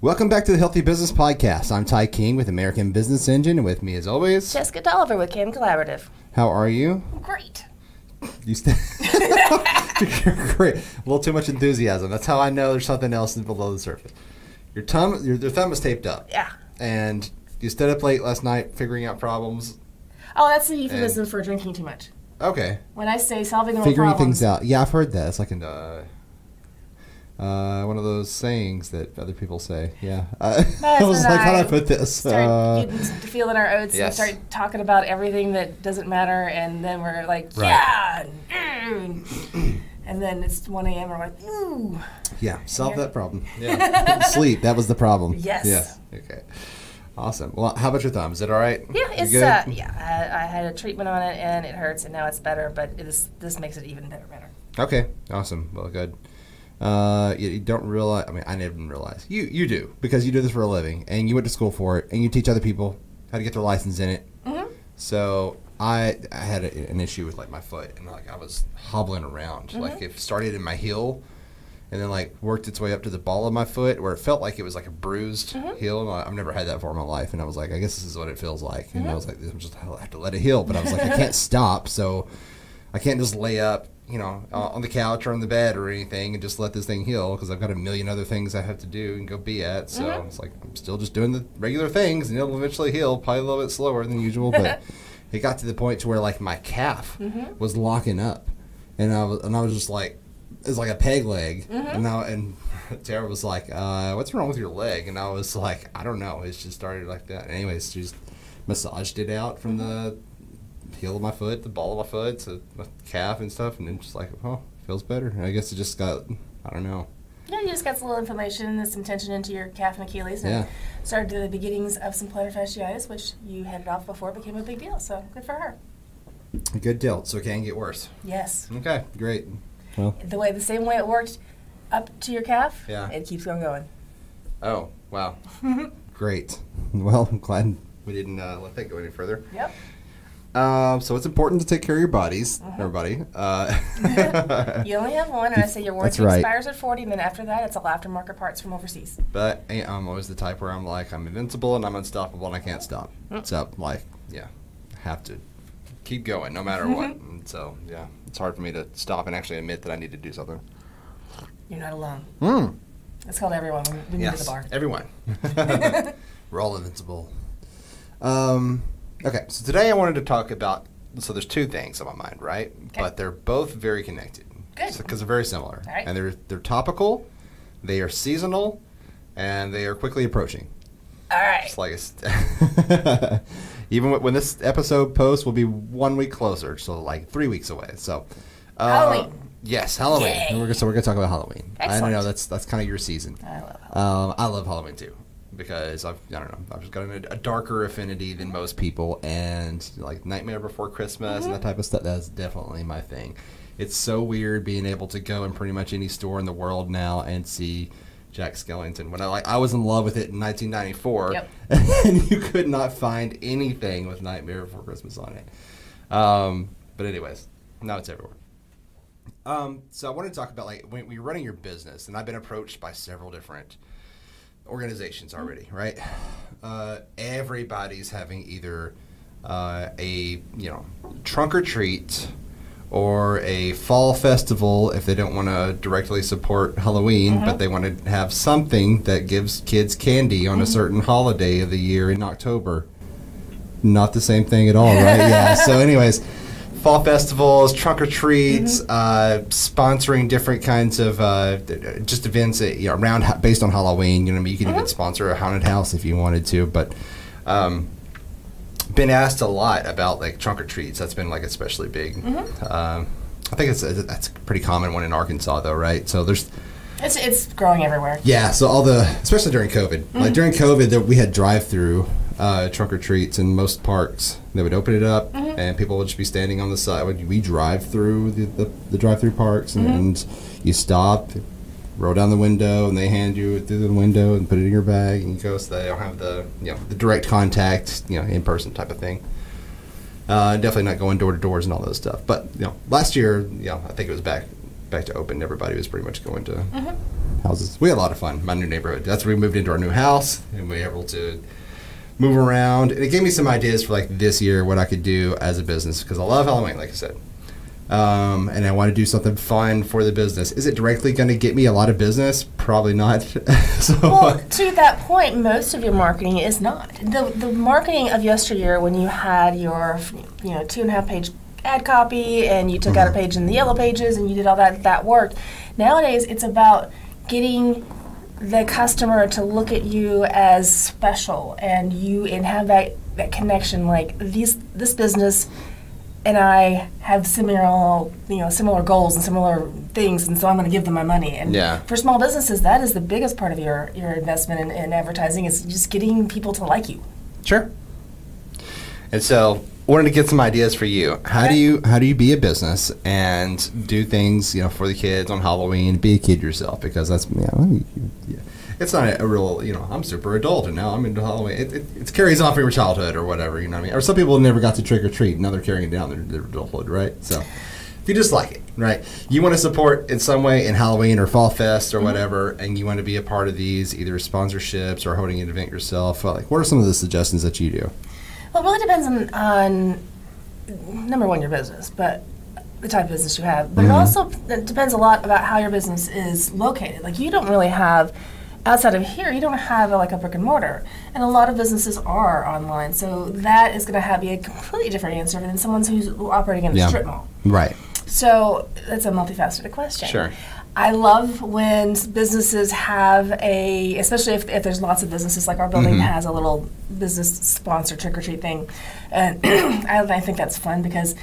Welcome back to the Healthy Business Podcast. I'm Ty King with American Business Engine, and with me as always, Jessica D'Oliver with Kim Collaborative. How are you? Great. You Great. A little too much enthusiasm. That's how I know there's something else below the surface. Your thumb is taped up. Yeah. And you stayed up late last night figuring out problems. Oh, that's the euphemism for drinking too much. Okay. When I say solving all problems. Figuring things out. Yeah, I've heard that. It's like in one of those sayings that other people say. Yeah. I was like, how do I put this? Start feeling our oats and start talking about everything that doesn't matter, and then we're like, and then it's 1 a.m. We're like, ooh. Yeah, solve that problem. Yeah. Sleep, that was the problem. Yes. Yeah. Okay. Awesome. Well, how about your thumb? Is it all right? Yeah, it's good? I had a treatment on it, and it hurts, and now it's better, but this makes it even better. Okay. Awesome. Well, good. You don't realize, I didn't realize. You do, because you do this for a living, and you went to school for it, and you teach other people how to get their license in it. Mm-hmm. So I had an issue with, my foot, and, I was hobbling around. Mm-hmm. It started in my heel, and then, worked its way up to the ball of my foot, where it felt like it was, a bruised heel, and I've never had that for my life, and I was like, I guess this is what it feels like. And I was like, I have to let it heal, but I was like, I can't stop, so I can't just lay up, on the couch or on the bed or anything and just let this thing heal, because I've got a million other things I have to do and go be at. So it's I'm still just doing the regular things, and it'll eventually heal, probably a little bit slower than usual. But it got to the point to where my calf was locking up, and I was just it was like a peg leg, and Tara was like, "What's wrong with your leg?" And I was like, "I don't know. It's just started like that." And anyways, she just massaged it out from the heel of my foot, the ball of my foot, to my calf and stuff, and then just feels better. And I guess it just got, I don't know. Yeah, you just got some little inflammation and some tension into your calf and Achilles, and started the beginnings of some plantar fasciitis, which you had it off before it became a big deal, so good for her. Good deal, so it can get worse. Yes. Okay, great. Well, the same way it worked up to your calf, it keeps on going. Oh, wow. Great. Well, I'm glad we didn't let that go any further. Yep. So it's important to take care of your bodies, everybody. You only have one, and I say your warranty expires at 40, and then after that, it's all aftermarket parts from overseas. But I'm always the type where I'm I'm invincible, and I'm unstoppable, and I can't stop. So, I have to keep going no matter what. And so, it's hard for me to stop and actually admit that I need to do something. You're not alone. It's called everyone. We need to the bar. Everyone. We're all invincible. Okay, so today I wanted to talk about, so there's two things on my mind, right? Okay. But they're both very connected. Good. Because they're very similar. All right. And they're topical, they are seasonal, and they are quickly approaching. All right. It's even when this episode posts, we'll be 1 week closer, so 3 weeks away. So Halloween. Yes, Halloween. And we're going to talk about Halloween. Excellent. I know that's kind of your season. I love Halloween. I love Halloween too. Because I've just got a darker affinity than most people, and Nightmare Before Christmas and that type of stuff, that's definitely my thing. It's so weird being able to go in pretty much any store in the world now and see Jack Skellington. When I was in love with it in 1994, and you could not find anything with Nightmare Before Christmas on it. But anyways, now it's everywhere. So I want to talk about when you're running your business, and I've been approached by several different organizations already, right? Everybody's having either a trunk or treat or a fall festival if they don't want to directly support Halloween, but they want to have something that gives kids candy on a certain holiday of the year in October. Not the same thing at all, right? Yeah. So anyways, fall festivals, trunk or treats, sponsoring different kinds of just events around based on Halloween. You can even sponsor a haunted house if you wanted to. But been asked a lot about trunk or treats. That's been especially big. I think that's a pretty common one in Arkansas though, right? So there's it's growing everywhere. Yeah. So especially during COVID. During COVID, we had drive-through trunk or treats in most parks. They would open it up, and people would just be standing on the side. We drive through the drive-through parks, and you stop, roll down the window, and they hand you it through the window and put it in your bag, and you go, so they don't have the the direct contact, in-person type of thing. Definitely not going door to doors and all that stuff. But last year, I think it was back to open. Everybody was pretty much going to houses. We had a lot of fun in my new neighborhood. That's where we moved into our new house, and we were able to move around. And it gave me some ideas for like this year, what I could do as a business, because I love Halloween, like I said. And I want to do something fun for the business. Is it directly going to get me a lot of business? Probably not. So, well, to that point, most of your marketing is not. The marketing of yesteryear, when you had your 2.5-page ad copy and you took out a page in the yellow pages and you did all that, that worked. Nowadays, it's about getting the customer to look at you as special and you and have that connection. Like this business and I have similar goals and similar things, and so I'm going to give them my money. And for small businesses, that is the biggest part of your investment in advertising, is just getting people to like you. Sure. And so, I wanted to get some ideas for you. How do you be a business and do things for the kids on Halloween? Be a kid yourself, because that's It's not a real, I'm super adult, and now I'm into Halloween. It carries on from your childhood or whatever, you know what I mean? Or some people never got to trick-or-treat, and now they're carrying it down their adulthood, right? So if you just like it, right? You want to support in some way in Halloween or Fall Fest or whatever, and you want to be a part of these, either sponsorships or holding an event yourself. Like, what are some of the suggestions that you do? Well, it really depends on number one, your business, but the type of business you have. But it also depends a lot about how your business is located. Like, you don't really have... Outside of here, you don't have a brick and mortar, and a lot of businesses are online, so that is going to be a completely different answer than someone who's operating in a strip mall. Right. So that's a multifaceted question. Sure. I love when businesses have especially if there's lots of businesses, like our building has a little business sponsor trick-or-treat thing, and I think that's fun because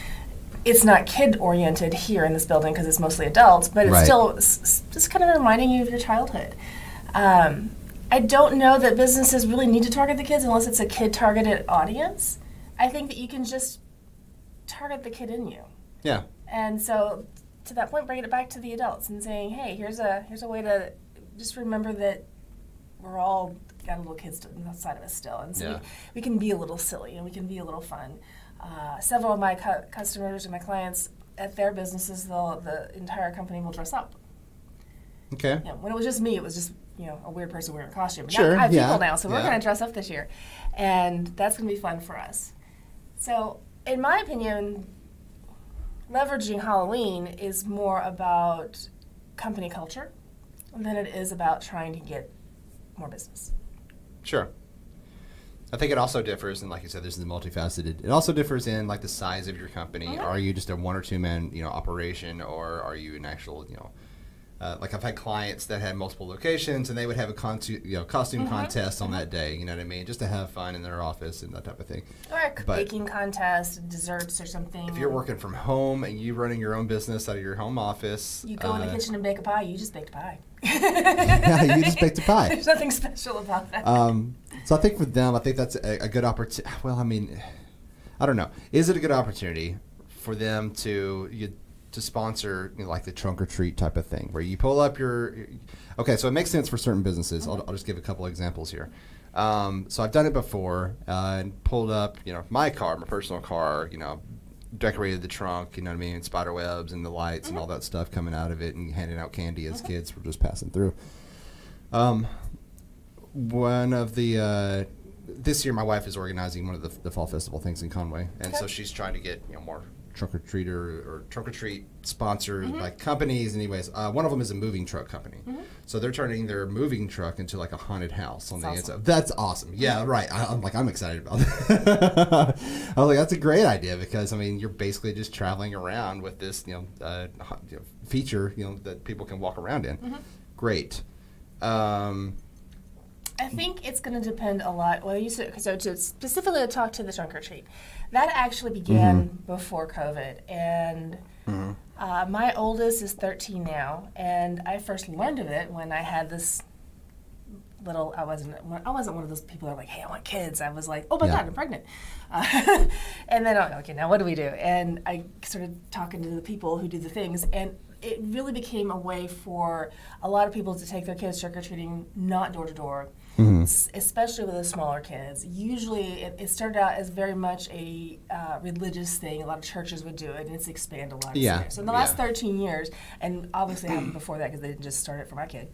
it's not kid-oriented here in this building because it's mostly adults, but it's still just kind of reminding you of your childhood. I don't know that businesses really need to target the kids unless it's a kid-targeted audience. I think that you can just target the kid in you. Yeah. And so, to that point, bring it back to the adults and saying, hey, here's a way to just remember that we're all got little kids inside of us still. And so we can be a little silly and we can be a little fun. Several of my customers and my clients at their businesses, the entire company will dress up. Okay. Yeah, when it was just me, it was just... a weird person wearing a costume. But sure, I have people now, so we're going to dress up this year. And that's going to be fun for us. So, in my opinion, leveraging Halloween is more about company culture than it is about trying to get more business. Sure. I think it also differs, and like you said, this is multifaceted. It also differs in like the size of your company. Mm-hmm. Are you just a one or two man, operation, or are you an actual, I've had clients that had multiple locations, and they would have a costume contest on that day, you know what I mean, just to have fun in their office and that type of thing. Or a baking contest, desserts or something. If you're working from home and you're running your own business out of your home office. You go in the kitchen and bake a pie, you just baked a pie. Yeah, you just baked a pie. There's nothing special about that. So I think for them, that's a good opportunity. Well, I mean, I don't know. Is it a good opportunity for them to sponsor the trunk or treat type of thing where you pull up your... Okay, so it makes sense for certain businesses. I'll just give a couple examples here. So I've done it before and pulled up, my car, my personal car, decorated the trunk, and spider webs and the lights and all that stuff coming out of it and handing out candy as kids were just passing through. One of the... this year my wife is organizing one of the fall festival things in Conway, and so she's trying to get more... trunk-or-treat sponsors by companies. Anyways, one of them is a moving truck company. So they're turning their moving truck into like a haunted house on the inside. That's awesome. Yeah, right. I'm excited about that. I was like, that's a great idea because, you're basically just traveling around with this, feature, that people can walk around in. Great. I think it's going to depend a lot. Well, so to specifically talk to the trunk or treat, that actually began before COVID. And my oldest is 13 now, and I first learned of it when I had this little. I wasn't one of those people that were like, "Hey, I want kids." I was like, "Oh my God, I'm pregnant," and then I'm like, "Okay, now what do we do?" And I started talking to the people who do the things, and it really became a way for a lot of people to take their kids trick-or-treating, not door-to-door, especially with the smaller kids. Usually it started out as very much a religious thing. A lot of churches would do it, and it's expanded a lot. Yeah. So in the last 13 years, and obviously happened before that because they didn't just start it for my kid,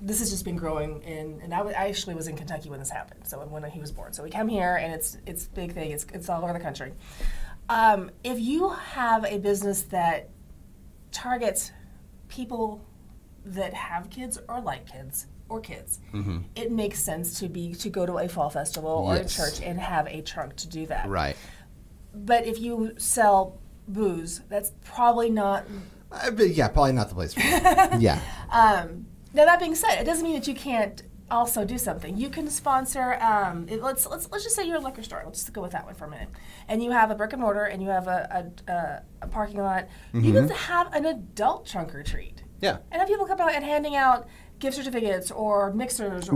this has just been growing. And I actually was in Kentucky when this happened, so when he was born. So we come here, and it's a big thing. It's all over the country. If you have a business that targets people that have kids or like kids or kids, it makes sense to go to a fall festival or a church and have a trunk to do that. Right. But if you sell booze, that's probably not. Probably not the place for that. Now that being said, it doesn't mean that you can't also do something. You can sponsor. Let's just say you're a liquor store. Let's just go with that one for a minute. And you have a brick and mortar, and you have a parking lot. You can have an adult trunk or treat. Yeah. And have people come out and handing out gift certificates or mixers or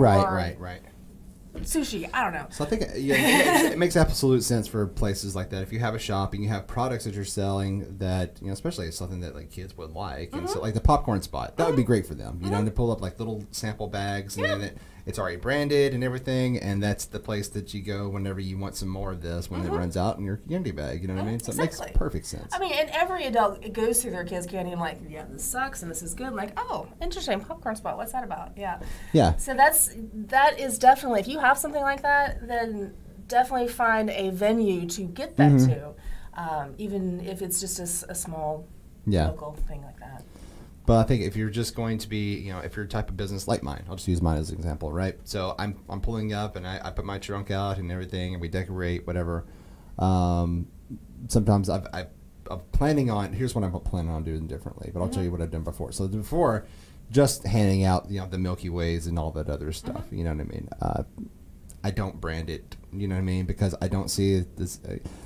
sushi. I don't know. So I think it makes absolute sense for places like that. If you have a shop and you have products that you're selling that, you know, especially something that like kids would like, and so like the popcorn spot, that would be great for them. You know, to pull up like little sample bags and then it's already branded and everything, and that's the place that you go whenever you want some more of this when it runs out in your candy bag. You know what I mean? So it makes perfect sense. I mean, and every adult goes through their kids' candy and like, yeah, this sucks and this is good. I'm like, oh, interesting, popcorn spot. What's that about? Yeah. Yeah. So that is definitely, if you have something like that, then definitely find a venue to get that to, even if it's just a small local thing like that. But I think if you're just going to be, you know, if you're a type of business like mine, I'll just use mine as an example, right? So I'm pulling up and I put my trunk out and everything, and we decorate, whatever. Sometimes I'm planning on, here's what I'm planning on doing differently, but I'll tell you what I've done before. So before, just handing out, you know, the Milky Ways and all that other stuff, you know what I mean? I don't brand it, you know what I mean? Because I don't see this.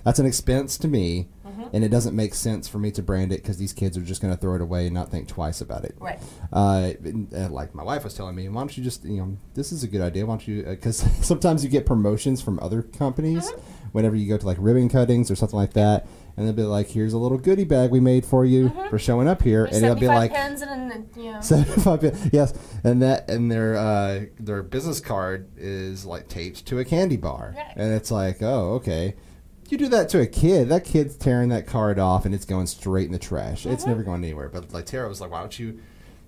That's an expense to me, and it doesn't make sense for me to brand it because these kids are just going to throw it away and not think twice about it. Right. Like my wife was telling me, why don't you just, you know, this is a good idea. Why don't you, because sometimes you get promotions from other companies whenever you go to like ribbon cuttings or something like that. And they'll be like, here's a little goodie bag we made for you for showing up here. There's and it'll be like, pens and, you know. 75 pens, yes. And that, and their business card is like taped to a candy bar. Right. And it's like, oh, okay. You do that to a kid, that kid's tearing that card off and it's going straight in the trash. It's never going anywhere. But like Tara was like, why don't you,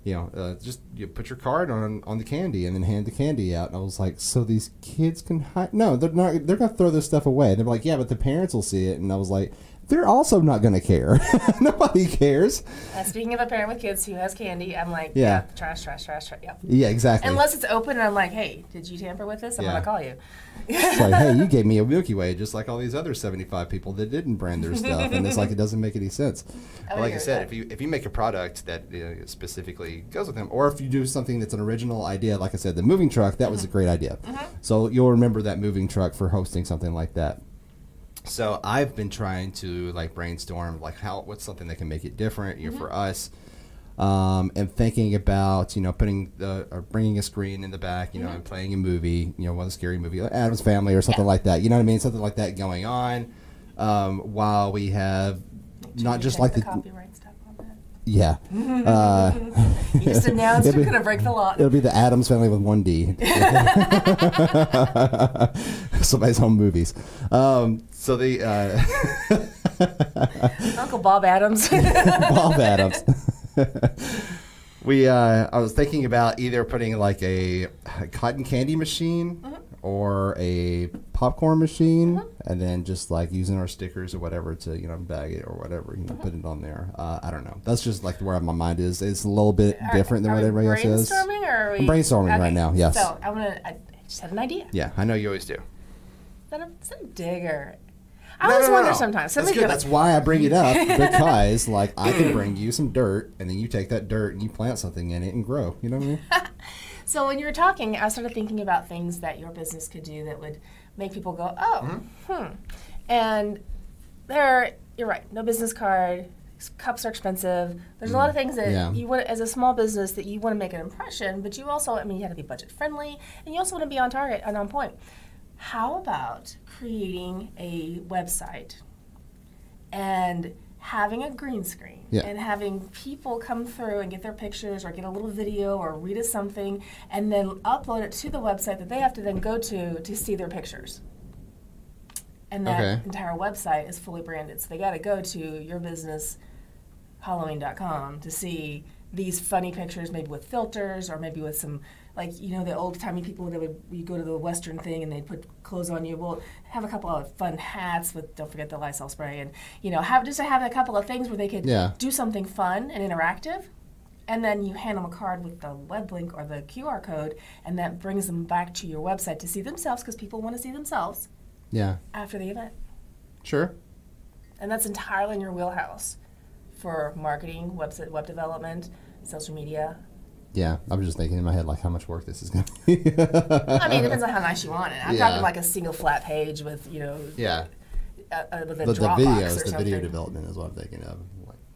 you know, just you put your card on the candy and then hand the candy out. And I was like, so these kids can hide? No, they're not. They're going to throw this stuff away. And they're like, yeah, but the parents will see it. And I was like, they're also not going to care. Nobody cares. Speaking of a parent with kids who has candy, I'm like, yeah, trash. Yep. Yeah, exactly. Unless it's open and I'm like, hey, did you tamper with this? I'm going to call you. It's like, hey, you gave me a Milky Way just like all these other 75 people that didn't brand their stuff. And it's like, it doesn't make any sense. But like I said, if you make a product that specifically goes with them, or if you do something that's an original idea, like I said, the moving truck, that was a great idea. So you'll remember that moving truck for hosting something like that. So I've been trying to like brainstorm like what's something that can make it different, you know, for us, and thinking about, you know, putting or bringing a screen in the back, you know, and playing a movie, you know, one scary movie like Adam's Family or something like that, you know what I mean, something like that going on, while we have not just like the copyright stuff on that. Yeah. You just announced you're going to break the law. It'll be the Adams Family with 1D. Somebody's home movies. So the Uncle Bob Adams. Bob Adams. I was thinking about either putting like a cotton candy machine or a popcorn machine, and then just like using our stickers or whatever to, you know, bag it or whatever, you know, put it on there. I don't know. That's just like where my mind is. It's a little bit different than what everybody else is. I'm brainstorming right now. Yes. So I just had an idea. Yeah, I know you always do. It's a digger. I always wonder sometimes. That's good. That's why I bring it up, because like I can bring you some dirt, and then you take that dirt and you plant something in it and grow. You know what I mean? So when you were talking, I started thinking about things that your business could do that would make people go, oh, And you're right. No business card. Cups are expensive. There's a lot of things that you want, as a small business, that you want to make an impression, but you also, I mean, you have to be budget friendly, and you also want to be on target and on point. How about creating a website and having a green screen and having people come through and get their pictures or get a little video or read us something and then upload it to the website that they have to then go to see their pictures. And that entire website is fully branded. So they got to go to yourbusinesshalloween.com to see these funny pictures, maybe with filters or maybe with some, like, you know, the old-timey people that would go to the Western thing and they'd put clothes on you. We'll have a couple of fun hats with, don't forget the Lysol spray, and, you know, have just to have a couple of things where they could do something fun and interactive. And then you hand them a card with the web link or the QR code, and that brings them back to your website to see themselves, because people want to see themselves. Yeah. After the event. Sure. And that's entirely in your wheelhouse for marketing, website, web development, social media. Yeah, I'm just thinking in my head, like, how much work this is going to be. I mean, it depends on how nice you want it. I'm talking like a single flat page with, you know, with a Dropbox or something. The video development is what I'm thinking of.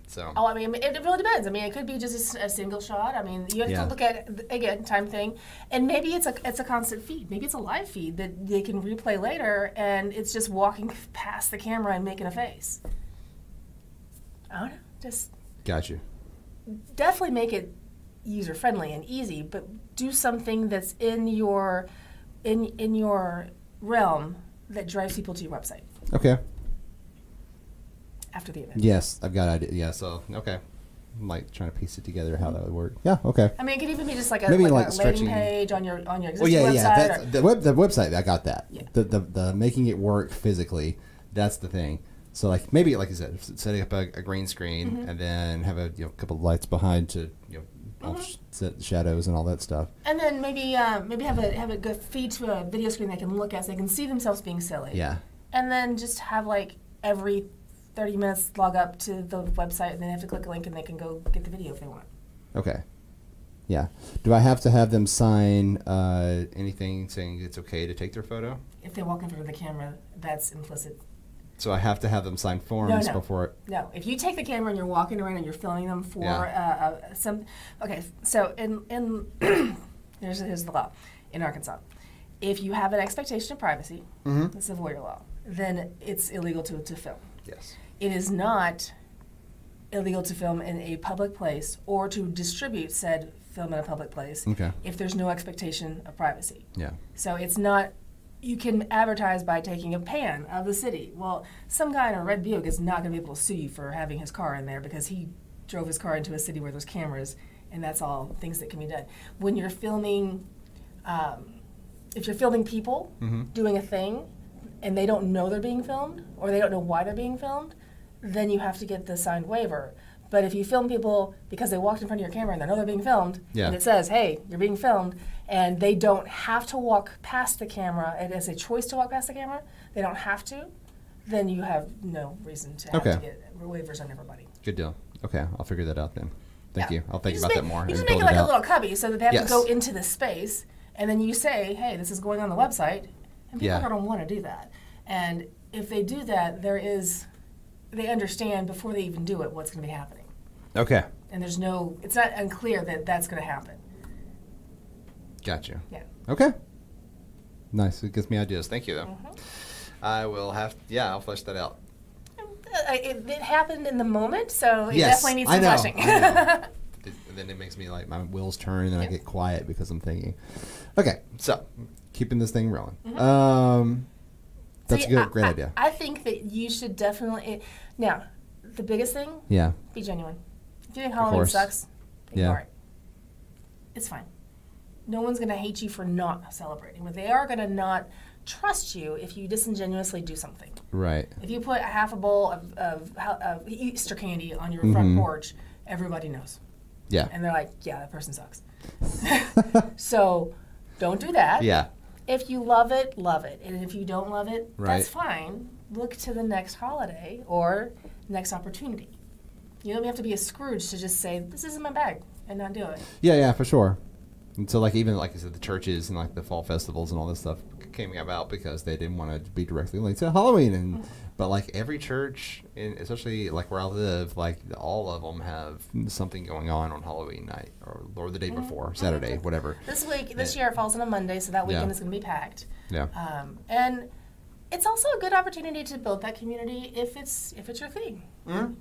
So. Oh, I mean, it really depends. I mean, it could be just a single shot. I mean, you have to look at, again, time thing. And maybe it's a constant feed. Maybe it's a live feed that they can replay later, and it's just walking past the camera and making a face. I don't know. Just got you. Definitely make it user-friendly and easy, but do something that's in your realm that drives people to your website. Okay. After the event. Yes, I've got an idea. Yeah, so, okay. I'm, like, trying to piece it together how that would work. Yeah, okay. I mean, it could even be just like a landing page on your existing website. The website, I got that. Yeah. The making it work physically, that's the thing. So, like, maybe, like you said, setting up a green screen and then have a couple of lights behind to, you know, set shadows and all that stuff. And then maybe have a good feed to a video screen they can look at so they can see themselves being silly. Yeah. And then just have, like, every 30 minutes log up to the website, and then they have to click a link and they can go get the video if they want. Okay. Yeah. Do I have to have them sign anything saying it's okay to take their photo? If they walk in front of the camera, that's implicit. So I have to have them sign forms before it? No. If you take the camera and you're walking around and you're filming them for some... Okay, so in here's the law in Arkansas. If you have an expectation of privacy, it's a voyeur law, then it's illegal to film. Yes. It is not illegal to film in a public place or to distribute said film in a public place if there's no expectation of privacy. Yeah. So it's not, you can advertise by taking a pan of the city. Well, some guy in a red Buick is not going to be able to sue you for having his car in there because he drove his car into a city where there's cameras, and that's all things that can be done. When you're filming, if you're filming people doing a thing, and they don't know they're being filmed, or they don't know why they're being filmed, then you have to get the signed waiver. But if you film people because they walked in front of your camera and they know they're being filmed, and it says, hey, you're being filmed, and they don't have to walk past the camera, it is a choice to walk past the camera, they don't have to, then you have no reason to have to get waivers on everybody. Good deal. Okay, I'll figure that out then. Thank you. I'll think about that more. You just make it like a little cubby so that they have to go into the space, and then you say, hey, this is going on the website, and people don't want to do that. And if they do that, they understand before they even do it what's going to be happening. Okay. And it's not unclear that that's going to happen. Gotcha. Yeah. Okay. Nice. It gives me ideas. Thank you, though. Mm-hmm. I will have, I'll flesh that out. It happened in the moment, so it definitely needs some fleshing. I know. And then it makes me, like, my wheels turn and I get quiet because I'm thinking. Okay. So, keeping this thing rolling. Mm-hmm. That's a great idea. I think that you should definitely... Now, the biggest thing, be genuine. If you think Halloween sucks, ignore it. It's fine. No one's going to hate you for not celebrating, but they are going to not trust you if you disingenuously do something. Right. If you put a half a bowl of Easter candy on your front porch, everybody knows. Yeah. And they're like, that person sucks. So don't do that. Yeah. If you love it, love it. And if you don't love it, that's fine. Look to the next holiday or next opportunity. You don't have to be a Scrooge to just say, this isn't my bag, and not do it. Yeah, for sure. And so, like, even, like you said, the churches and, like, the fall festivals and all this stuff came about because they didn't want to be directly linked to Halloween. But, like, every church, and especially, like, where I live, like, all of them have something going on Halloween night or the day before, Saturday, whatever. This year it falls on a Monday, so that weekend is going to be packed. Yeah. And it's also a good opportunity to build that community if it's your thing. Mm-hmm.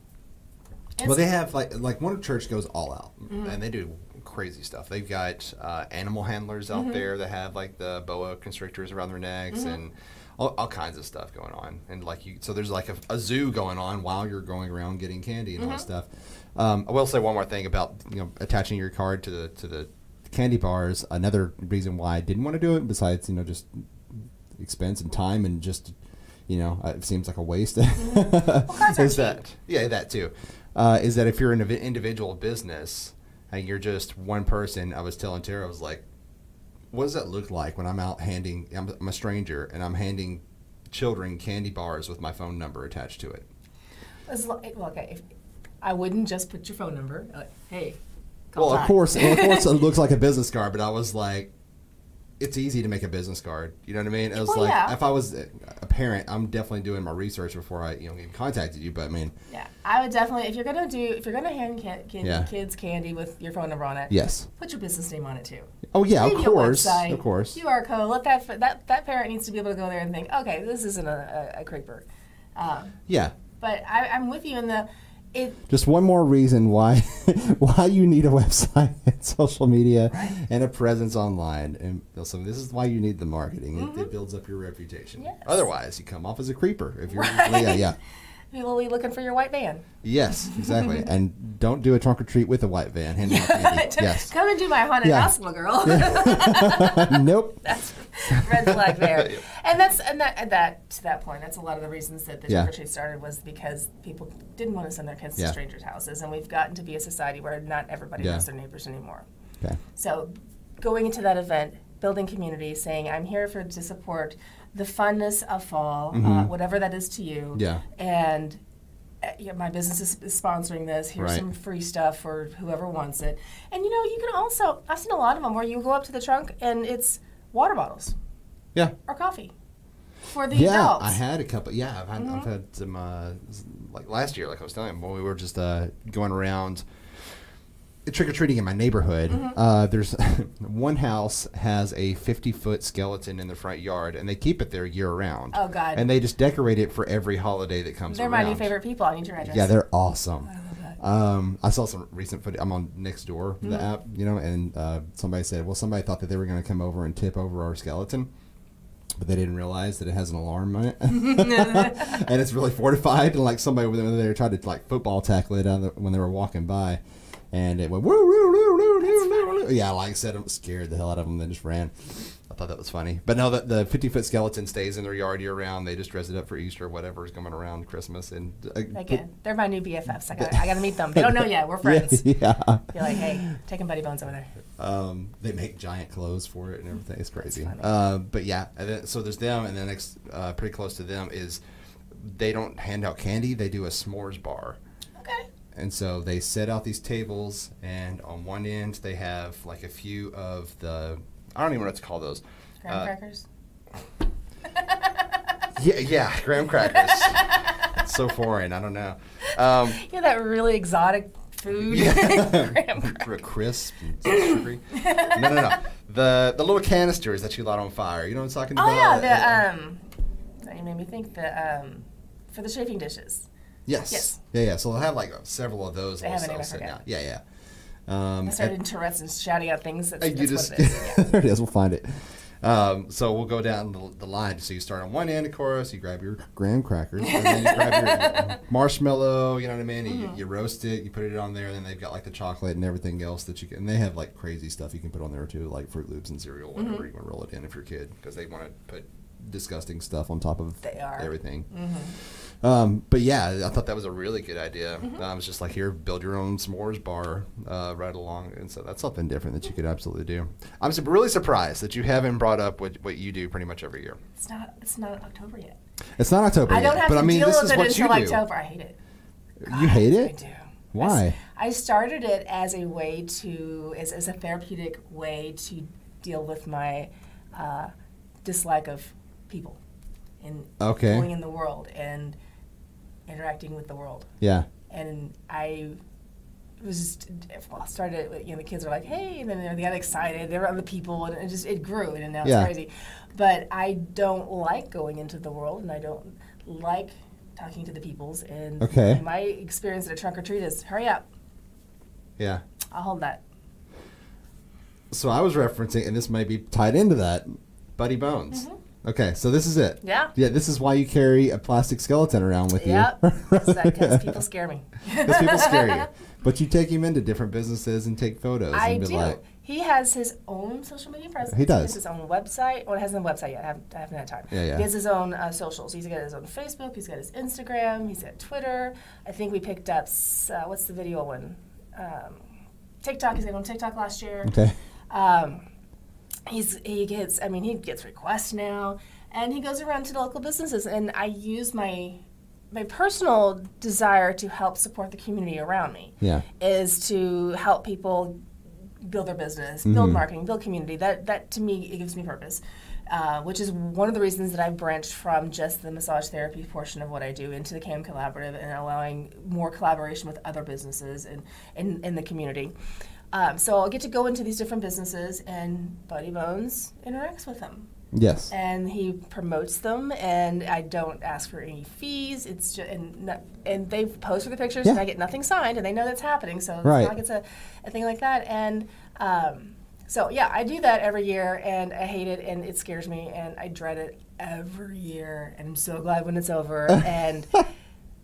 Well, they have like one church goes all out, and they do crazy stuff. They've got animal handlers out there that have like the boa constrictors around their necks and all kinds of stuff going on. And like you, so there's like a zoo going on while you're going around getting candy and all that stuff. I will say one more thing about attaching your card to the candy bars. Another reason why I didn't want to do it, besides just expense and time and just it seems like a waste. Is that that too? Is that if you're an individual business and you're just one person, I was telling Tara, I was like, what does that look like when I'm out handing, I'm a stranger, and I'm handing children candy bars with my phone number attached to it? If I wouldn't just put your phone number. Like, hey, call Well, of course, it looks like a business card, but I was like, it's easy to make a business card. You know what I mean? I was if I was a parent, I'm definitely doing my research before I even contacted you. But I mean, I would definitely, if you're gonna hand kids candy with your phone number on it, put your business name on it too. Oh yeah, maybe of course, QR code. Let that parent needs to be able to go there and think, okay, this isn't a creeper. But I'm with you in the. Just one more reason why you need a website and social media and a presence online. And so this is why you need the marketing. It builds up your reputation. Yes. Otherwise, you come off as a creeper. If you're People will be looking for your white van. Yes, exactly. And don't do a trunk or treat with a white van. Come and do my haunted house, little girl. Nope. That's red flag there. And to that point, that's a lot of the reasons that the trunk or treat started, was because people didn't want to send their kids to strangers' houses, and we've gotten to be a society where not everybody knows their neighbors anymore. Okay. So, going into that event, building community, saying I'm here to support the funness of fall, whatever that is to you. Yeah. And my business is sponsoring this. Here's some free stuff for whoever wants it. And you can also, I've seen a lot of them where you go up to the trunk and it's water bottles. Yeah. Or coffee. For the adults. Yeah, I had a couple. Yeah, I've had some, like last year, like I was telling you, when we were just going around trick-or-treating in my neighborhood, there's one house has a 50-foot skeleton in the front yard, and they keep it there year-round. Oh, God. And they just decorate it for every holiday that comes around. They're my new favorite people. I need your address. Yeah, they're awesome. I love that. I saw some recent footage. I'm on Nextdoor, the app, and somebody said, somebody thought that they were going to come over and tip over our skeleton, but they didn't realize that it has an alarm on it. And it's really fortified, and, like, somebody over there tried to, like, football tackle it when they were walking by. And it went, woo, woo, woo, woo, woo, woo, woo. Yeah, like I said, I'm scared the hell out of them. They just ran. I thought that was funny. But no, the 50-foot skeleton stays in their yard year-round. They just dress it up for Easter, whatever is coming around, Christmas. And again, they're my new BFFs. I gotta meet them. They don't know yet. We're friends. Yeah. You're like, hey, taking Buddy Bones over there. They make giant clothes for it and everything. It's crazy. But yeah, and then, so there's them, and the next pretty close to them is they don't hand out candy. They do a s'mores bar. Okay. And so they set out these tables, and on one end they have like a few of the, I don't even know what to call those. Graham crackers? Yeah, graham crackers. It's so foreign, I don't know. That really exotic food. Yeah. Graham crackers. Crisp and sugary. No. The little canisters that you light on fire, you know what I'm talking about? Oh, yeah, you made me think, for the chafing dishes. Yes. Yeah. So they'll have like several of those. They have an sitting out. Yeah. I started in Tourette's and shouting out things. That's what it is. Yeah. There it is. We'll find it. So we'll go down the line. So you start on one end, of course. You grab your graham crackers. And then you grab your marshmallow. You know what I mean? You roast it. You put it on there. And then they've got like the chocolate and everything else that you can. And they have like crazy stuff you can put on there too, like Fruit Loops and cereal, whatever you want to roll it in if you're a kid, because they want to put disgusting stuff on top of everything. But yeah, I thought that was a really good idea. I was just like, here, build your own s'mores bar right along. And so that's something different that you could absolutely do. I'm really surprised that you haven't brought up what you do pretty much every year. It's not October yet. It's not October yet. I don't have to deal with it until October. I hate it. God, you hate it? I do. Why? I started it as a way to, as a therapeutic way to deal with my dislike of people and going in the world and interacting with the world. Yeah. And I was started, the kids are like, hey, and then they got excited. There were other people, and it grew, and now it's crazy. But I don't like going into the world, and I don't like talking to the peoples. And my experience at a trunk or treat is hurry up. Yeah. I'll hold that. So I was referencing, and this might be tied into that, Buddy Bones. Mm-hmm. Okay, so this is it. Yeah. Yeah, this is why you carry a plastic skeleton around with you. Yep, because people scare me. Because people scare you. But you take him into different businesses and take photos. I do. Like, he has his own social media presence. He does. He has his own website. Well, he hasn't had a website yet. I haven't had time. Yeah, yeah. He has his own socials. He's got his own Facebook. He's got his Instagram. He's got Twitter. I think we picked up, what's the video one? TikTok. He's got on TikTok last year. Okay. He gets requests now, and he goes around to the local businesses, and I use my personal desire to help support the community around me. Yeah. Is to help people build their business, build marketing, build community. That to me, it gives me purpose. Which is one of the reasons that I've branched from just the massage therapy portion of what I do into the Kim Collaborative and allowing more collaboration with other businesses and in the community. So I'll get to go into these different businesses, and Buddy Bones interacts with them. Yes. And he promotes them, and I don't ask for any fees. It's just, and they post for the pictures, and I get nothing signed, and they know that's happening. So it's like it's a thing like that. And I do that every year, and I hate it, and it scares me, and I dread it every year, and I'm so glad when it's over.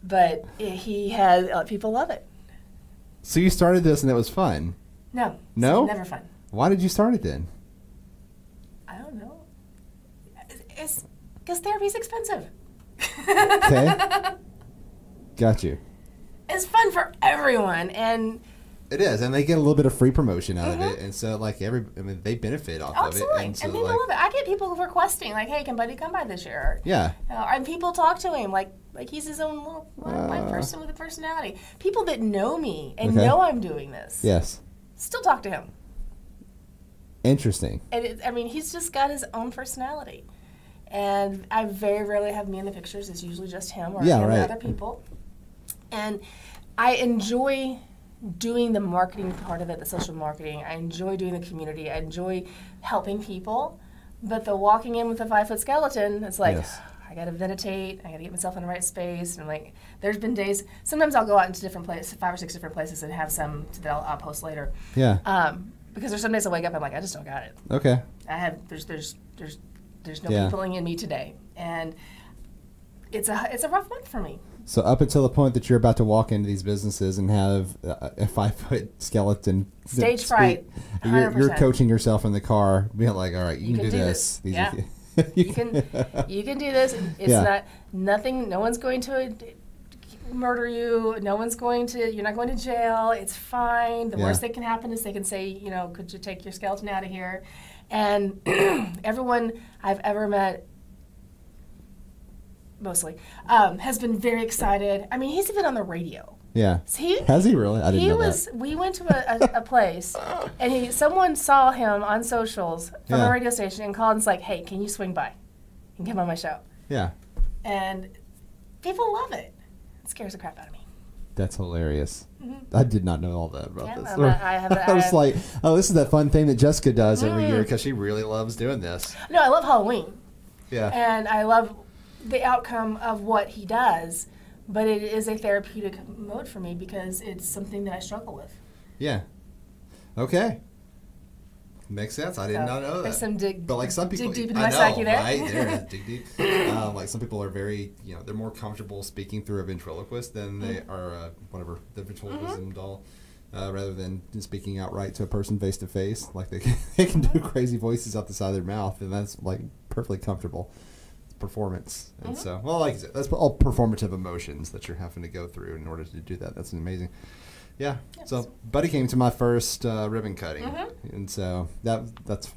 But he has people love it. So you started this, and it was fun. No? Never fun. Why did you start it then? I don't know. It's because therapy's expensive. Okay. Got you. It's fun for everyone, and it is, and they get a little bit of free promotion out of it, and so they benefit off of it. And, so, and people love it. I get people requesting, like, "Hey, can Buddy come by this year?" Yeah. And people talk to him, like he's his own little one person with a personality. People that know me and know I'm doing this. Yes. Still talk to him. Interesting. And he's just got his own personality, and I very rarely have me in the pictures. It's usually just him or other people, and I enjoy doing the marketing part of it, the social marketing. I enjoy doing the community. I enjoy helping people, but the walking in with a 5-foot skeleton, it's like, I got to meditate. I got to get myself in the right space. And there's been days, sometimes I'll go out into different places, 5 or 6 different places, and have some that I'll post later. Yeah. Because there's some days I wake up, I'm like, I just don't got it. Okay. There's no peopling in me today, and it's a rough month for me. So up until the point that you're about to walk into these businesses and have a 5-foot skeleton stage fright, 100%. You're coaching yourself in the car, being like, "All right, you can do this. You can do this. It's nothing. No one's going to murder you. No one's going to. You're not going to jail. It's fine. The worst that can happen is they can say, could you take your skeleton out of here?" And everyone I've ever met, mostly, has been very excited. I mean, he's even on the radio. Yeah. So has he really? I didn't know that. We went to a place, and someone saw him on socials from a radio station and called and was like, "Hey, can you swing by and come on my show?" Yeah. And people love it. It scares the crap out of me. That's hilarious. Mm-hmm. I did not know all that about this. I was like, oh, this is that fun thing that Jessica does every year because she really loves doing this. No, I love Halloween. Yeah. And I love the outcome of what he does, but it is a therapeutic mode for me because it's something that I struggle with. Yeah. Okay. Makes sense. I did not know that. Dig deep into my psyche there. Right? There it is. Dig deep. Like some people are very, they're more comfortable speaking through a ventriloquist than they are the ventriloquism doll, rather than speaking outright to a person face to face. Like they can do crazy voices out the side of their mouth, and that's like perfectly comfortable performance. And so, well, like I said, that's all performative emotions that you're having to go through in order to do that. That's amazing. Yeah. Yes. So Buddy came to my first ribbon cutting, and so that's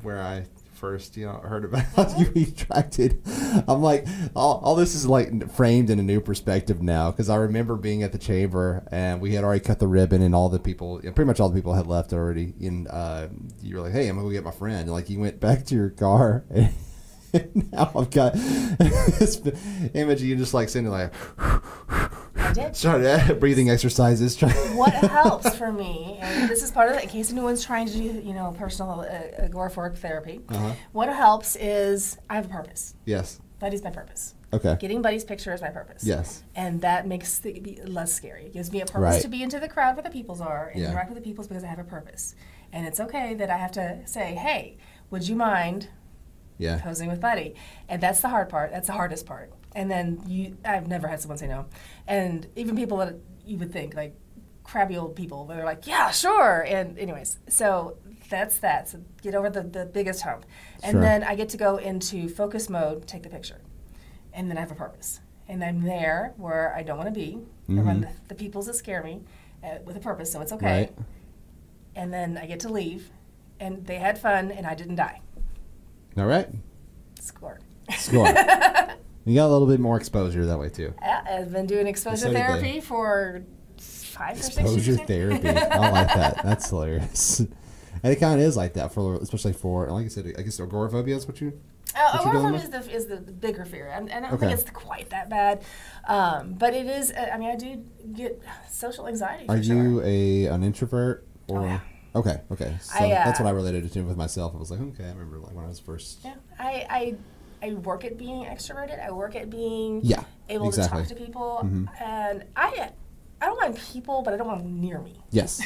where I first heard about you retracted. I'm like, all this is like framed in a new perspective now, because I remember being at the chamber and we had already cut the ribbon, and all the people, pretty much all the people had left already. And you were like, "Hey, I'm gonna go get my friend." And, like, you went back to your car. And now I've got this image of you just like sitting like, started breathing exercises. What helps for me, and this is part of it, in case anyone's trying to do, personal agoraphoric therapy, what helps is I have a purpose. Yes. That is my purpose. Okay. Getting Buddy's picture is my purpose. Yes. And that makes it less scary. It gives me a purpose to be into the crowd where the peoples are and interact with the peoples because I have a purpose. And it's okay that I have to say, hey, would you mind posing with Buddy? And that's the hard part. That's the hardest part. And then I've never had someone say no. And even people that you would think, like crabby old people, they're like, yeah, sure. And anyways, so that's that. So get over the biggest hump. And then I get to go into focus mode, take the picture. And then I have a purpose. And I'm there where I don't want to be, around the peoples that scare me with a purpose, so it's okay. Right. And then I get to leave, and they had fun, and I didn't die. All right. Score. Score. You got a little bit more exposure that way, too. I've been doing exposure therapy for 5 or 6 years. Exposure therapy. I like that. That's hilarious. And it kind of is like that, for especially for, like I said, I guess agoraphobia is what you... Agoraphobia is the bigger fear, and I don't think it's quite that bad, but it is. I mean, I do get social anxiety. Are you an introvert? Or okay. So that's what I related it to with myself. I was like, okay, I remember like when I was first. Yeah, I work at being extroverted. I work at being able to talk to people, and I don't want people, but I don't want them near me. Yes.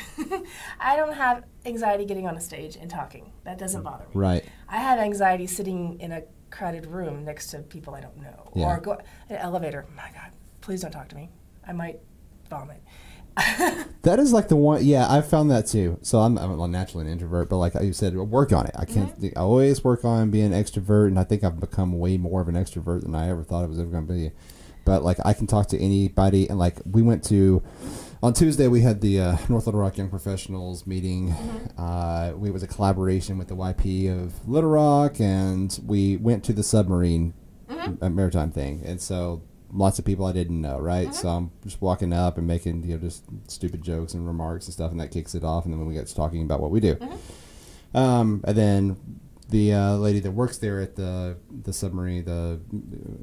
I don't have anxiety getting on a stage and talking. That doesn't bother me. Right. I have anxiety sitting in a crowded room next to people I don't know. Yeah. Or go in an elevator. My God, please don't talk to me. I might vomit. That is like the one, I found that too. So I'm naturally an introvert, but like you said, work on it. I can't, I always work on being an extrovert, and I think I've become way more of an extrovert than I ever thought I was ever going to be. But, like, I can talk to anybody. And, like, we went to, on Tuesday, we had the North Little Rock Young Professionals meeting. It was a collaboration with the YP of Little Rock, and we went to the submarine maritime thing. And so lots of people I didn't know, right? So I'm just walking up and making, you know, just stupid jokes and remarks and stuff, and that kicks it off. And then when we get to talking about what we do. And then... the lady that works there at the submarine, the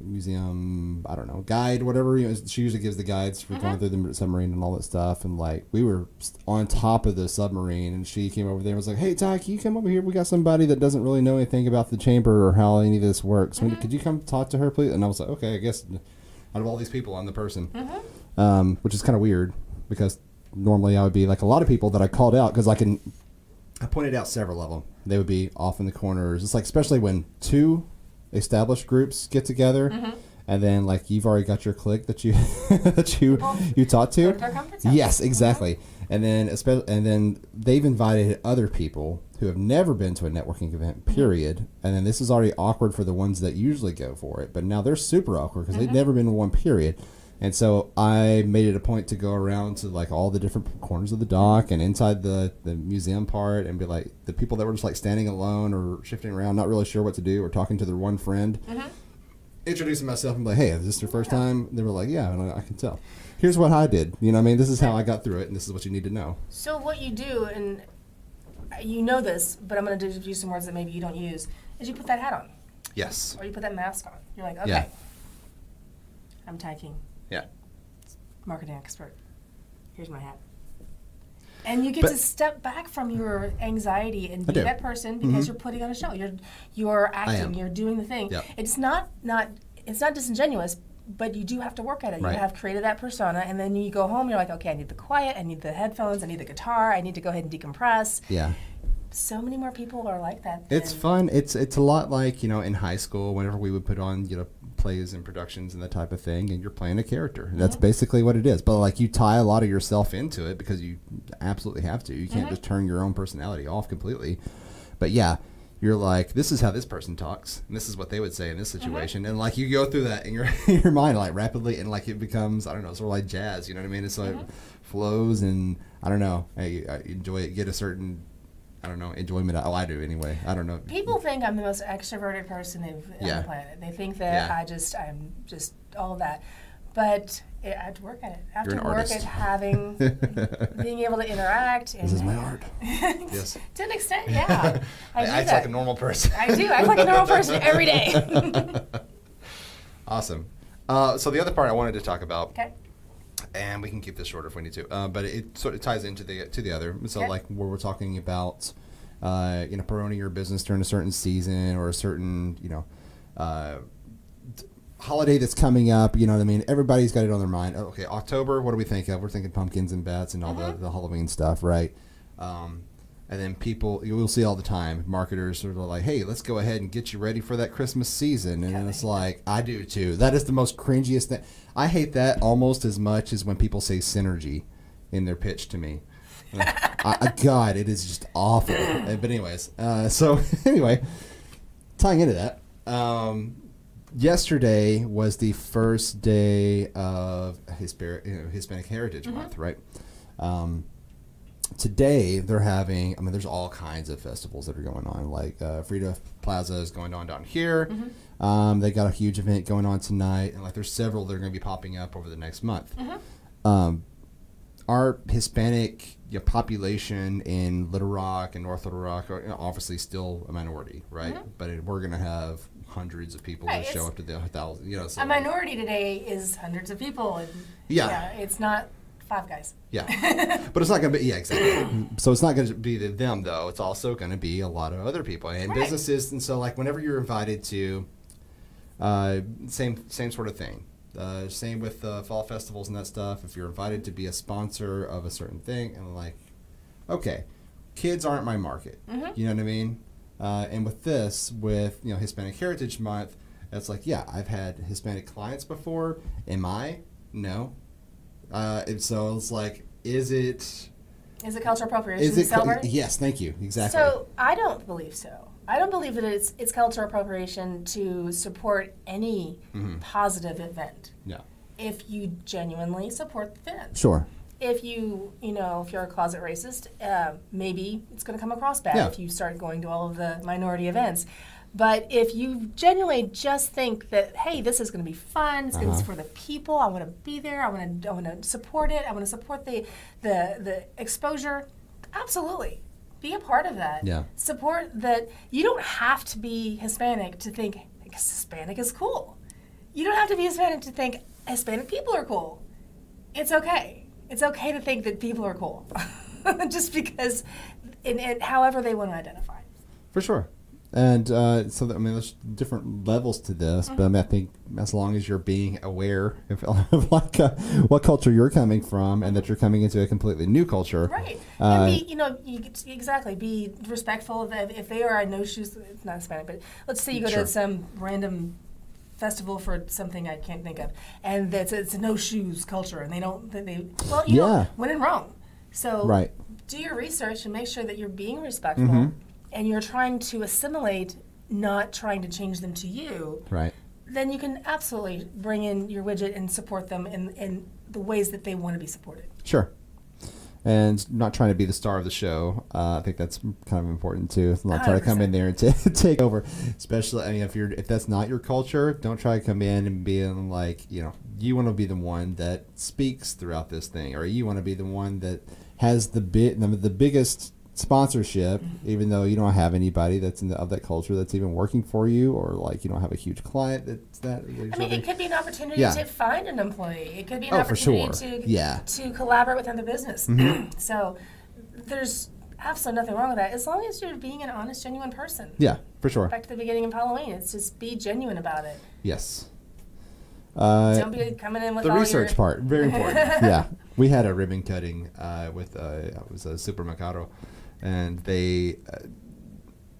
museum, I don't know, guide, whatever. You know, she usually gives the guides for going through the submarine and all that stuff. And, like, we were on top of the submarine, and she came over there and was like, hey, Ty, can you come over here? We got somebody that doesn't really know anything about the chamber or how any of this works. Could you come talk to her, please? And I was like, okay, I guess out of all these people, I'm the person, which is kind of weird because normally I would be, like, a lot of people that I called out because I pointed out several of them. They would be off in the corners. It's like, especially when two established groups get together, and then like you've already got your clique that you you talk to. Yes, exactly. And then they've invited other people who have never been to a networking event. Period. And then this is already awkward for the ones that usually go for it, but now they're super awkward because they've never been to one. Period. And so I made it a point to go around to, like, all the different corners of the dock and inside the museum part and be like, the people that were just, like, standing alone or shifting around, not really sure what to do or talking to their one friend, introducing myself and be like, hey, is this your first time? And they were like, yeah, and I can tell. Here's what I did. You know what I mean? This is how I got through it, and this is what you need to know. So what you do, and you know this, but I'm going to use some words that maybe you don't use, is you put that hat on. Yes. Or you put that mask on. You're like, okay, I'm Ty King. Yeah. Marketing expert. Here's my hat. And you get to step back from your anxiety and be that person because you're putting on a show. You're acting. You're doing the thing. Yep. It's not disingenuous, but you do have to work at it. Right. You have created that persona, and then you go home. And you're like, okay, I need the quiet. I need the headphones. I need the guitar. I need to go ahead and decompress. Yeah. So many more people are like that. It's fun. It's a lot like, you know, in high school whenever we would put on, you know, plays and productions and that type of thing, and you're playing a character. And that's basically what it is. But, like, you tie a lot of yourself into it because you absolutely have to. You can't just turn your own personality off completely. But, yeah, you're like, this is how this person talks, and this is what they would say in this situation. And, like, you go through that in your mind, like, rapidly, and, like, it becomes, I don't know, sort of like jazz, you know what I mean? It's like flows, and, I don't know, I enjoy it, get a certain... I don't know, enjoyment. Oh, I do anyway. I don't know. People think I'm the most extroverted person on the planet. They think that I'm just all of that. But I have to work at it. I have to work at having, being able to interact. This is my art. Yes. To an extent, yeah. I do act like a normal person. I do. I act like a normal person every day. Awesome. So the other part I wanted to talk about. Okay. And we can keep this short if we need to, but it sort of ties into the other. So, like, where we're talking about, you know, promoting your business during a certain season or a certain, you know, holiday that's coming up, you know what I mean? Everybody's got it on their mind. Oh, okay, October, what do we think of? We're thinking pumpkins and bats and all the Halloween stuff, right? And then people, you'll see all the time, marketers are like, hey, let's go ahead and get you ready for that Christmas season. And it's like, I do too. That is the most cringiest thing. I hate that almost as much as when people say synergy in their pitch to me. God, it is just awful. But anyways, so anyway, tying into that, yesterday was the first day of Hispanic Heritage Month, right? Today they're having, I mean, there's all kinds of festivals that are going on. Like Frida Plaza is going on down here. They got a huge event going on tonight, and like there's several that are going to be popping up over the next month. Our Hispanic population in Little Rock and North Little Rock are obviously still a minority, right? But we're going to have hundreds of people that show up to the thousand. You know, so a minority today is hundreds of people. And, yeah, it's not Five Guys. But it's not going to be, exactly. So it's not going to be them, though. It's also going to be a lot of other people and businesses. And so, like, whenever you're invited to, same sort of thing. Same with fall festivals and that stuff. If you're invited to be a sponsor of a certain thing, and like, okay, kids aren't my market. You know what I mean? And with this, with Hispanic Heritage Month, it's like, yeah, I've had Hispanic clients before. Am I? No. And so it's like, is it cultural appropriation? Is it yes, thank you, exactly. So I don't believe so. I don't believe that it's cultural appropriation to support any positive event. Yeah. If you genuinely support the event. Sure. If if you're a closet racist, maybe it's going to come across bad if you start going to all of the minority events. But if you genuinely just think that, hey, this is going to be fun, it's going to be for the people, I want to be there, I want to support it, I want to support the exposure, absolutely. Be a part of that. Yeah. Support that. You don't have to be Hispanic to think Hispanic is cool. You don't have to be Hispanic to think Hispanic people are cool. It's okay. It's okay to think that people are cool, just because, and however they want to identify. For sure. And so, there's different levels to this, but I think as long as you're being aware of what culture you're coming from and that you're coming into a completely new culture. Right. And be respectful of that. If they are a no-shoes, it's not Hispanic, but let's say you go to some random festival for something I can't think of, and it's a no-shoes culture, and they know, when in Rome. So do your research and make sure that you're being respectful. And you're trying to assimilate, not trying to change them to you, right? Then you can absolutely bring in your widget and support them in the ways that they want to be supported. Sure. And not trying to be the star of the show. I think that's kind of important too. Not try to come in there and take over. Especially, if that's not your culture, don't try to come in and being like, you want to be the one that speaks throughout this thing, or you want to be the one that has the biggest sponsorship, even though you don't have anybody that's of that culture that's even working for you, or like you don't have a huge client it could be an opportunity to find an employee. It could be an opportunity to collaborate with another business. So there's absolutely nothing wrong with that, as long as you're being an honest, genuine person. Yeah, for sure. Back to the beginning of Halloween, it's just be genuine about it. Yes. Don't be coming in with the research part. Very important. Yeah, we had a ribbon cutting with it was a Super Macado. And they,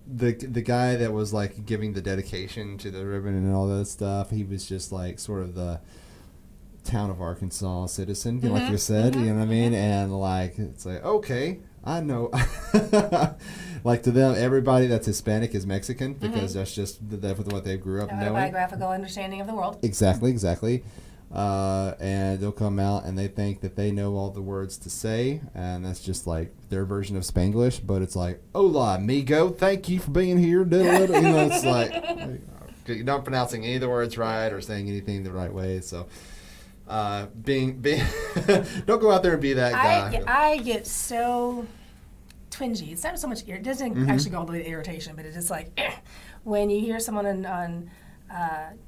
the guy that was like giving the dedication to the ribbon and all that stuff, he was just like sort of the town of Arkansas citizen, like you said, you know what I mean? And like, it's like, okay, I know. Like to them, everybody that's Hispanic is Mexican because that's just what they grew up knowing. Biographical understanding of the world. Exactly. And they'll come out and they think that they know all the words to say, and that's just like their version of Spanglish, but it's like, hola amigo, thank you for being here. It's like you're not pronouncing any of the words right or saying anything the right way. So being don't go out there and be that guy. I get so twingy. It's not so much it doesn't actually go all the way to irritation, but it's just like when you hear someone on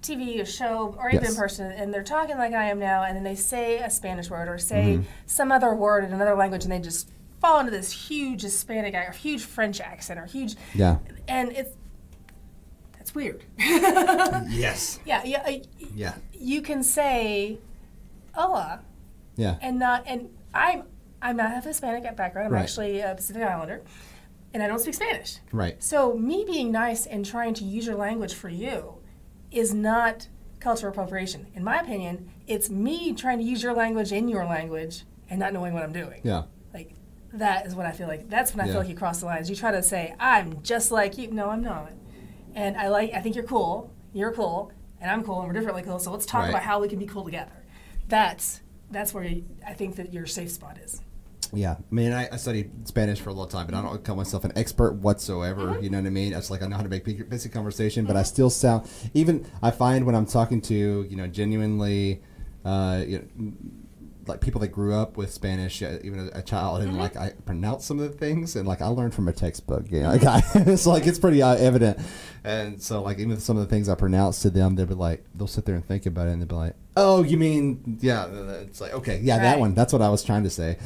TV or show or even in person, and they're talking like I am now, and then they say a Spanish word or say some other word in another language, and they just fall into this huge Hispanic or huge French accent or huge, and it's weird. Yes. Yeah, yeah. Yeah. You can say "Hola," yeah, and not. And I'm not half Hispanic background. I'm actually a Pacific Islander, and I don't speak Spanish. Right. So me being nice and trying to use your language for you is not cultural appropriation. In my opinion, it's me trying to use your language in your language and not knowing what I'm doing. Yeah. Like, that is what I feel like. That's when I feel like you cross the lines. You try to say, I'm just like you. No, I'm not. And I think you're cool. You're cool. And I'm cool. And we're differently cool. So let's talk about how we can be cool together. That's where I think that your safe spot is. Yeah. I mean, I studied Spanish for a long time, but I don't call myself an expert whatsoever. Mm-hmm. You know what I mean? It's like I know how to make basic conversation, but I still sound, even I find when I'm talking to, you know, genuinely, like people that grew up with Spanish, even a child, and like I pronounce some of the things, and like I learned from a textbook. You know, it's like it's pretty evident. And so like even some of the things I pronounce to them, they'll be like, they'll sit there and think about it, and they'll be like, oh, you mean yeah? It's like okay, yeah, that one. That's what I was trying to say.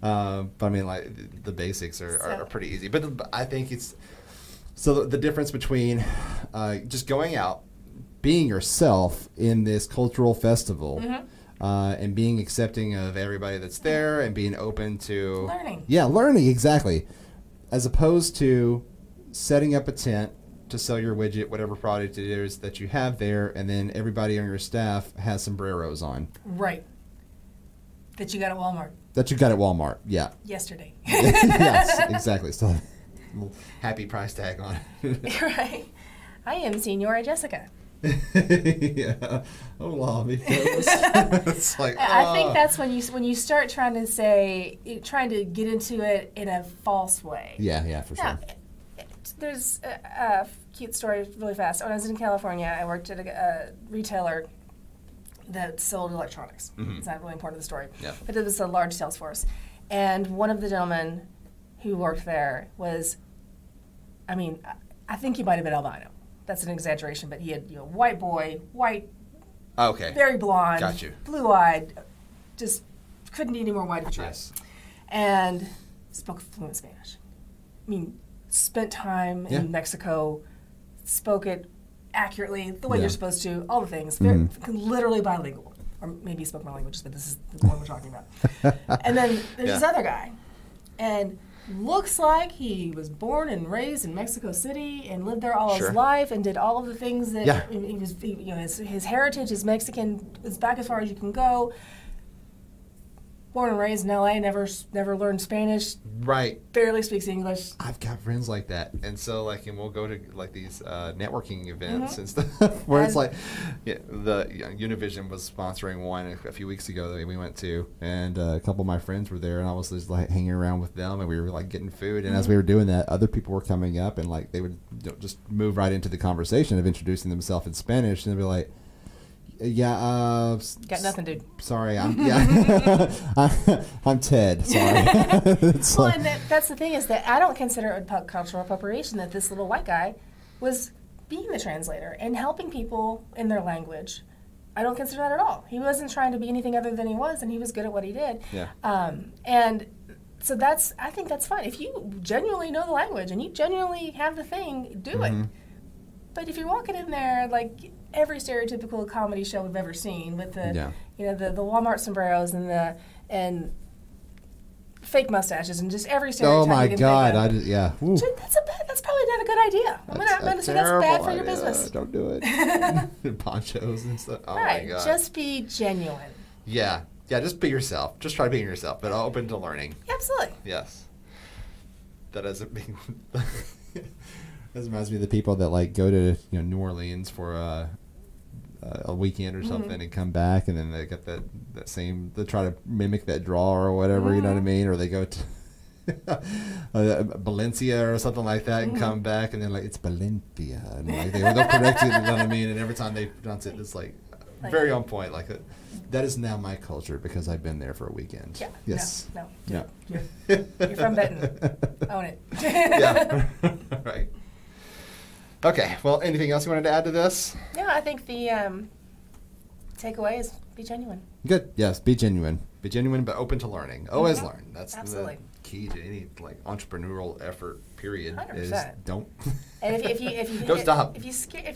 But I mean, like the basics are pretty easy. But I think it's so the difference between just going out, being yourself in this cultural festival. Mm-hmm. And being accepting of everybody that's there and being open to... Learning. Yeah, learning, exactly. As opposed to setting up a tent to sell your widget, whatever product it is that you have there, and then everybody on your staff has sombreros on. Right. That you got at Walmart. Yeah. Yesterday. Yes, exactly. So a little happy price tag on it. Right. I am Senora Jessica. Yeah. Hola, amigos. It's like, I think that's when you start trying to get into it in a false way. Yeah, for sure. There's a cute story really fast. When I was in California, I worked at a retailer that sold electronics. Mm-hmm. It's not really important to the story. Yeah. But it was a large sales force. And one of the gentlemen who worked there was, I mean, I think he might have been albino. That's an exaggeration, but he had white boy, very blonde, blue-eyed, just couldn't be any more white than dress. And spoke fluent Spanish. I mean, spent time in Mexico, spoke it accurately, the way you're supposed to, all the things. Mm-hmm. Literally bilingual. Or maybe he spoke my languages, but this is the one we're talking about. And then there's this other guy. And... looks like he was born and raised in Mexico City and lived there all his life and did all of the things that he was. His heritage is Mexican, is back as far as you can go. Born and raised in L.A., never learned Spanish. Right. Barely speaks English. I've got friends like that, and so and we'll go to these networking events and stuff where it's Univision was sponsoring one a few weeks ago that we went to, and a couple of my friends were there, and I was just hanging around with them, and we were getting food, and as we were doing that, other people were coming up, and they would just move right into the conversation of introducing themselves in Spanish, and they'd be like. Yeah, got nothing, dude. Sorry, I'm Ted. Sorry. Well, and that's the thing is that I don't consider it a cultural appropriation that this little white guy was being the translator and helping people in their language. I don't consider that at all. He wasn't trying to be anything other than he was, and he was good at what he did. Yeah. And so I think that's fine. If you genuinely know the language and you genuinely have the thing, do it. But if you're walking in there every stereotypical comedy show we've ever seen with the the Walmart sombreros and the fake mustaches and just every stereotype. Oh my God! That's probably not a good idea. I'm going to say that's bad for your business. Don't do it. Ponchos and stuff. Oh my God! Just be genuine. Yeah. Just be yourself. Just try being yourself, but open to learning. Absolutely. Yes. That doesn't mean. This reminds me of the people that go to New Orleans for a weekend or something and come back, and then they got that same. They try to mimic that draw or whatever, you know what I mean? Or they go to Valencia or something like that and come back, and then it's Valencia, and they'll correct it, you know what I mean? And every time they pronounce it, it's very on point. That is now my culture because I've been there for a weekend. Yeah. Yes. No. You're from Benton. Own it. Yeah. Right. Okay. Well, anything else you wanted to add to this? No, I think the takeaway is be genuine. Good. Yes, be genuine. Be genuine, but open to learning. Always learn. That's absolutely the key to any like entrepreneurial effort. Period. 100%. Is don't. And if you don't stop. If you're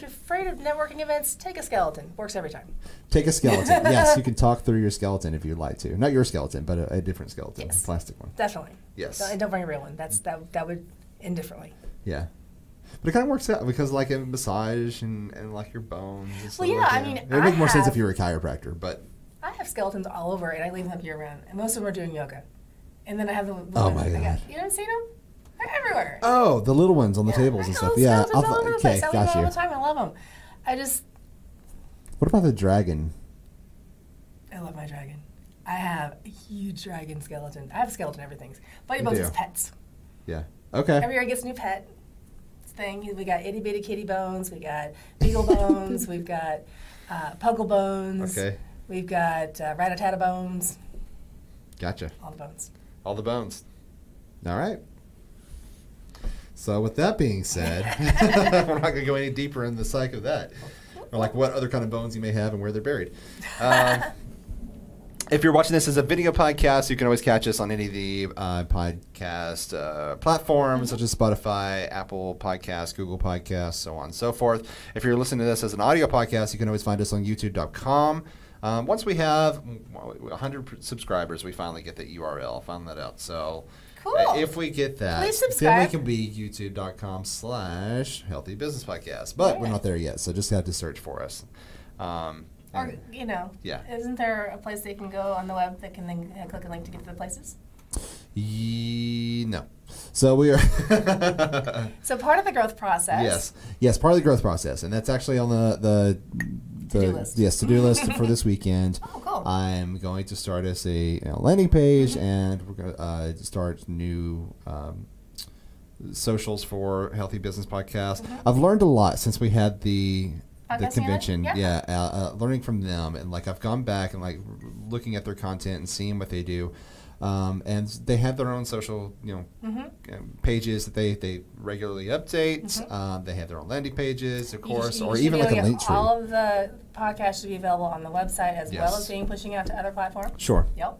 afraid of networking events, take a skeleton. Works every time. Take a skeleton. Yes, you can talk through your skeleton if you'd like to. Not your skeleton, but a different skeleton, yes. A plastic one. Definitely. Yes. And don't bring a real one. That would end differently. Yeah. But it kind of works out because, like, a massage and like your bones. And stuff well, yeah, like I mean, it would make more sense if you were a chiropractor, but I have skeletons all over, and I leave them year round, and most of them are doing yoga. And then I have the little ones. Oh my god! You don't see them? They're everywhere. Oh, the little ones on the tables and stuff. Yeah, I leave them all the time. I love them. I just. What about the dragon? I love my dragon. I have a huge dragon skeleton. I have skeleton everything. Buddy Bones is pets. Yeah. Okay. Every year I get a new pet. Thing. We got itty bitty kitty bones. We got beagle bones. We've got puggle bones. Okay. We've got rat-a-tat-a bones. Gotcha. All the bones. All the bones. All right. So with that being said, we're not going to go any deeper in the psych of that, or like what other kind of bones you may have and where they're buried. If you're watching this as a video podcast, you can always catch us on any of the podcast platforms, such as Spotify, Apple Podcasts, Google Podcasts, so on and so forth. If you're listening to this as an audio podcast, you can always find us on YouTube.com. Once we have 100 subscribers, we finally get the URL. Found that out. So cool. If we get that, please subscribe. Then we can be YouTube.com/Healthy Business Podcast. But we're not there yet, so just have to search for us. Or, you know, isn't there a place they can go on the web that can then click a link to get to the places? No. So we are. So part of the growth process. Yes, part of the growth process. And that's actually on the to-do list. Yes, to-do list for this weekend. Oh, cool. I'm going to start us a landing page, and we're going to start new socials for Healthy Business Podcast. I've learned a lot since we had the convention, learning from them, and like I've gone back and like looking at their content and seeing what they do, and they have their own social, pages that they regularly update. They have their own landing pages, of course, you or even like a link tree. All of the podcasts should be available on the website as well as being pushing out to other platforms. Sure. Yep.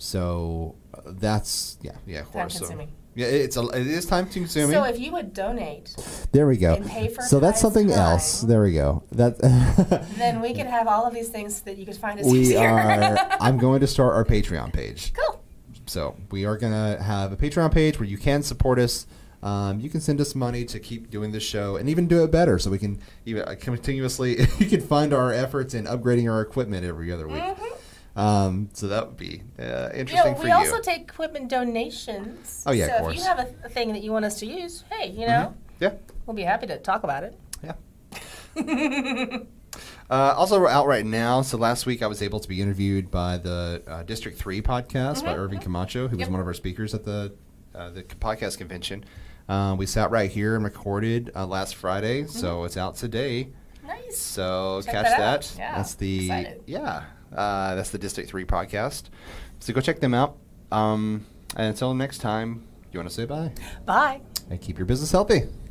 So that's of course. Time-consuming. Yeah, it is time consuming. So if you would donate, there we go. And pay for so that's something else. There we go. That then we can have all of these things so that you can find us easier. I'm going to start our Patreon page. Cool. So we are gonna have a Patreon page where you can support us. You can send us money to keep doing this show and even do it better, so we can even continuously. You can find our efforts in upgrading our equipment every other week. So that would be interesting for you. We also take equipment donations. Oh, yeah, of course. So if you have a thing that you want us to use, hey, you know, we'll be happy to talk about it. Yeah. Also, we're out right now. So last week I was able to be interviewed by the District 3 podcast by Irving Camacho, who was one of our speakers at the podcast convention. We sat right here and recorded last Friday, so it's out today. Nice. So catch that. Yeah. That's the excited. Yeah. That's the District 3 podcast. So go check them out. And until next time, you want to say bye? Bye. And keep your business healthy.